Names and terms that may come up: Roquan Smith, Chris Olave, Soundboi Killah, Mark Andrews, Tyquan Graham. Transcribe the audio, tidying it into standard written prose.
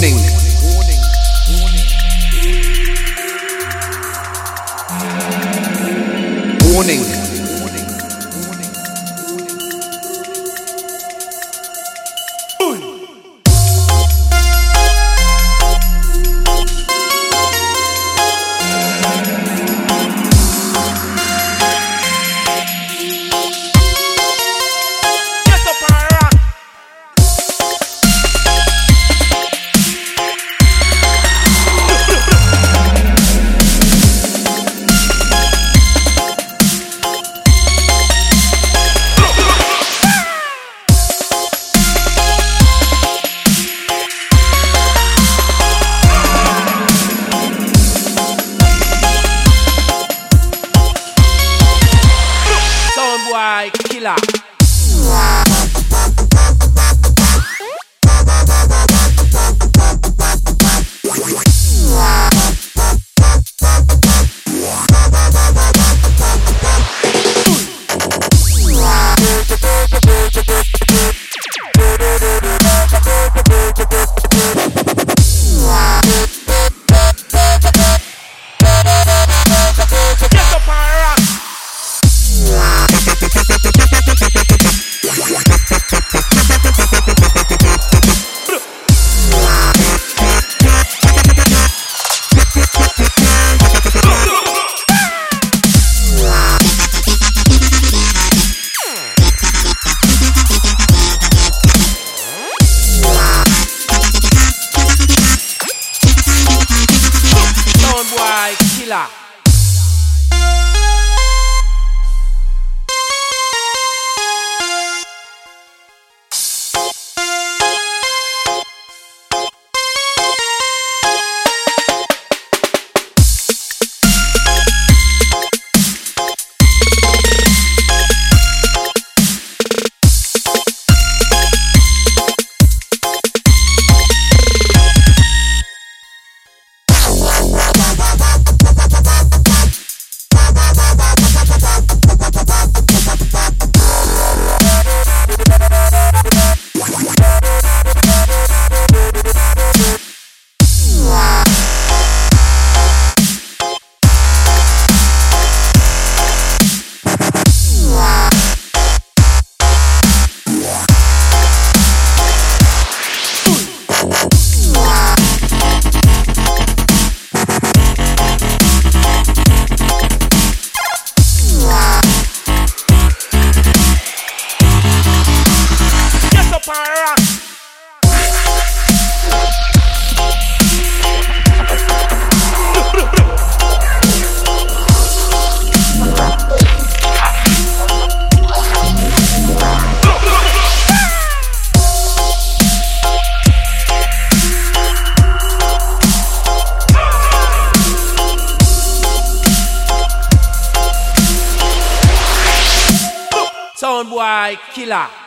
warning. Warning. Soundboi Killah. Soundboi Killah. Soundboi Killah.